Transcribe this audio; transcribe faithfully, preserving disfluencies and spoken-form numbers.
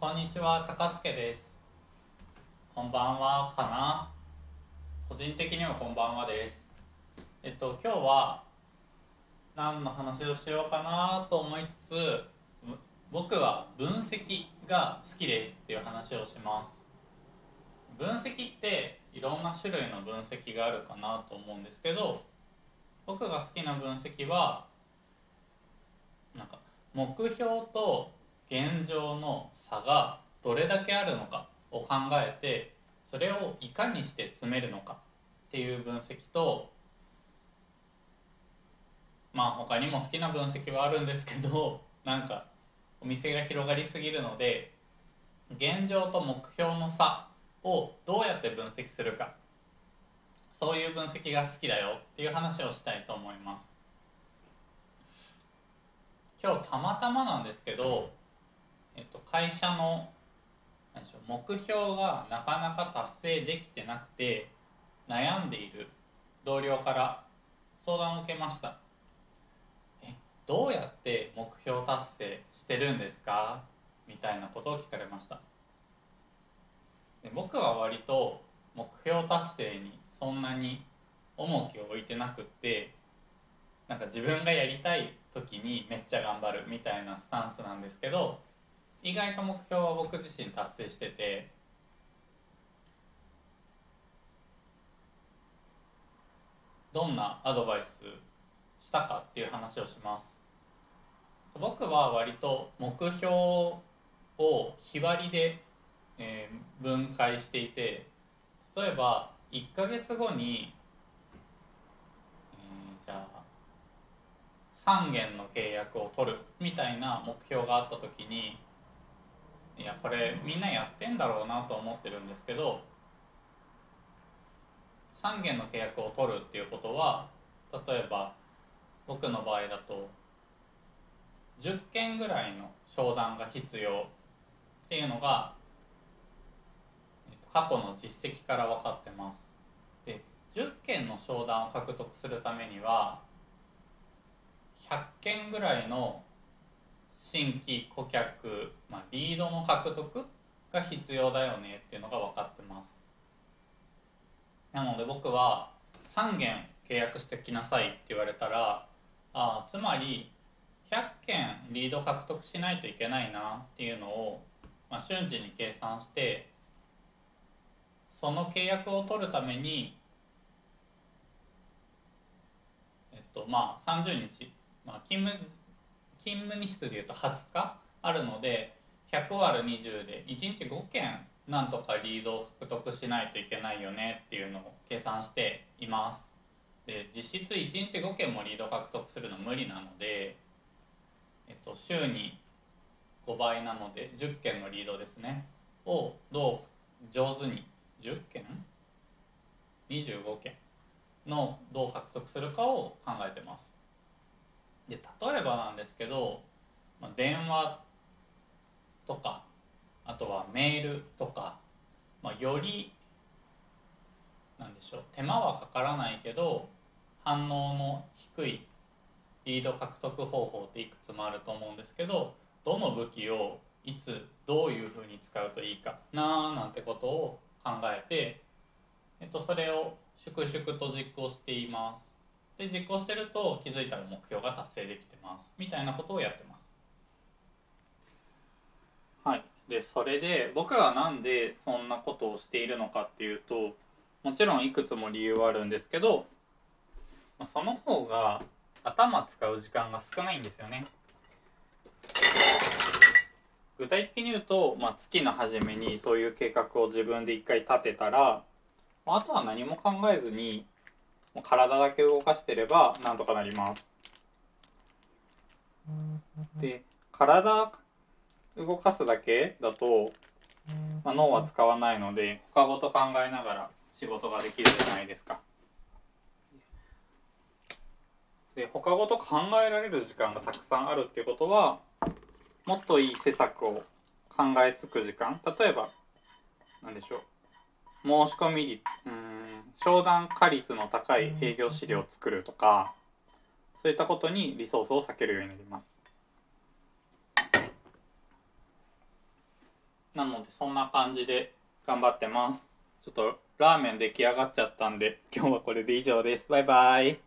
こんにちは、高助です。こんばんはかな。個人的にはこんばんはです。えっと今日は何の話をしようかなと思いつつ、僕は分析が好きですっていう話をします。分析っていろんな種類の分析があるかなと思うんですけど、僕が好きな分析はなんか目標と現状の差がどれだけあるのかを考えて、それをいかにして詰めるのかっていう分析と、まあ他にも好きな分析はあるんですけど、なんかお店が広がりすぎるので、現状と目標の差をどうやって分析するか、そういう分析が好きだよっていう話をしたいと思います。今日たまたまなんですけど、えっと、会社の何でしょう、目標がなかなか達成できてなくて悩んでいる同僚から相談を受けました。え、どうやって目標達成してるんですか？みたいなことを聞かれました。で、僕は割と目標達成にそんなに重きを置いてなくって、なんか自分がやりたい時にめっちゃ頑張るみたいなスタンスなんですけど、意外と目標は僕自身達成してて、どんなアドバイスしたかっていう話をします。僕は割と目標を日割りで分解していて、例えばいっかげつごに、えー、じゃあさんけんの契約を取るみたいな目標があった時に、いやこれみんなやってんだろうなと思ってるんですけど、さんけんの契約を取るっていうことは、例えば僕の場合だとじゅっけんぐらいの商談が必要っていうのが過去の実績から分かってます。で、じゅっけんの商談を獲得するためにはひゃっけんぐらいの新規顧客、まあ、リードの獲得が必要だよねっていうのが分かってます。なので僕はさんけん契約してきなさいって言われたら、あ、つまりひゃっけんリード獲得しないといけないなっていうのを、まあ、瞬時に計算して、その契約を取るために、えっとまあ、さんじゅうにち、まあ、勤務勤務日数でいうとはつかあるので、ひゃくわるにじゅうでいちにちごけんなんとかリードを獲得しないといけないよねっていうのを計算しています。で、実質いちにちごけんもリード獲得するの無理なので、えっと、週にごばいなのでじゅっけんのリードですねをどう上手にじゅっけんにじゅうごけんのどう獲得するかを考えてます。で、例えばなんですけど、まあ、電話とかあとはメールとか、まあ、よりなんでしょう、手間はかからないけど反応の低いリード獲得方法っていくつもあると思うんですけど、どの武器をいつどういうふうに使うといいかなーなんてことを考えて、えっと、それを粛々と実行しています。で、実行してると気づいたら目標が達成できてますみたいなことをやってます。はい、でそれで僕がなんでそんなことをしているのかっていうと、もちろんいくつも理由はあるんですけど、その方が頭使う時間が少ないんですよね。具体的に言うと、まあ、月の初めにそういう計画を自分で一回立てたら、あとは何も考えずに体だけ動かしてればなんとかなります。で、体動かすだけだと、まあ、脳は使わないので他事考えながら仕事ができるじゃないですか。で、他事考えられる時間がたくさんあるっていうことは、もっといい施策を考えつく時間、例えば何でしょう、申し込み率、うーん商談化率の高い営業資料を作るとか、そういったことにリソースを割けるようになります。なのでそんな感じで頑張ってます。ちょっとラーメン出来上がっちゃったんで今日はこれで以上です。バイバイ。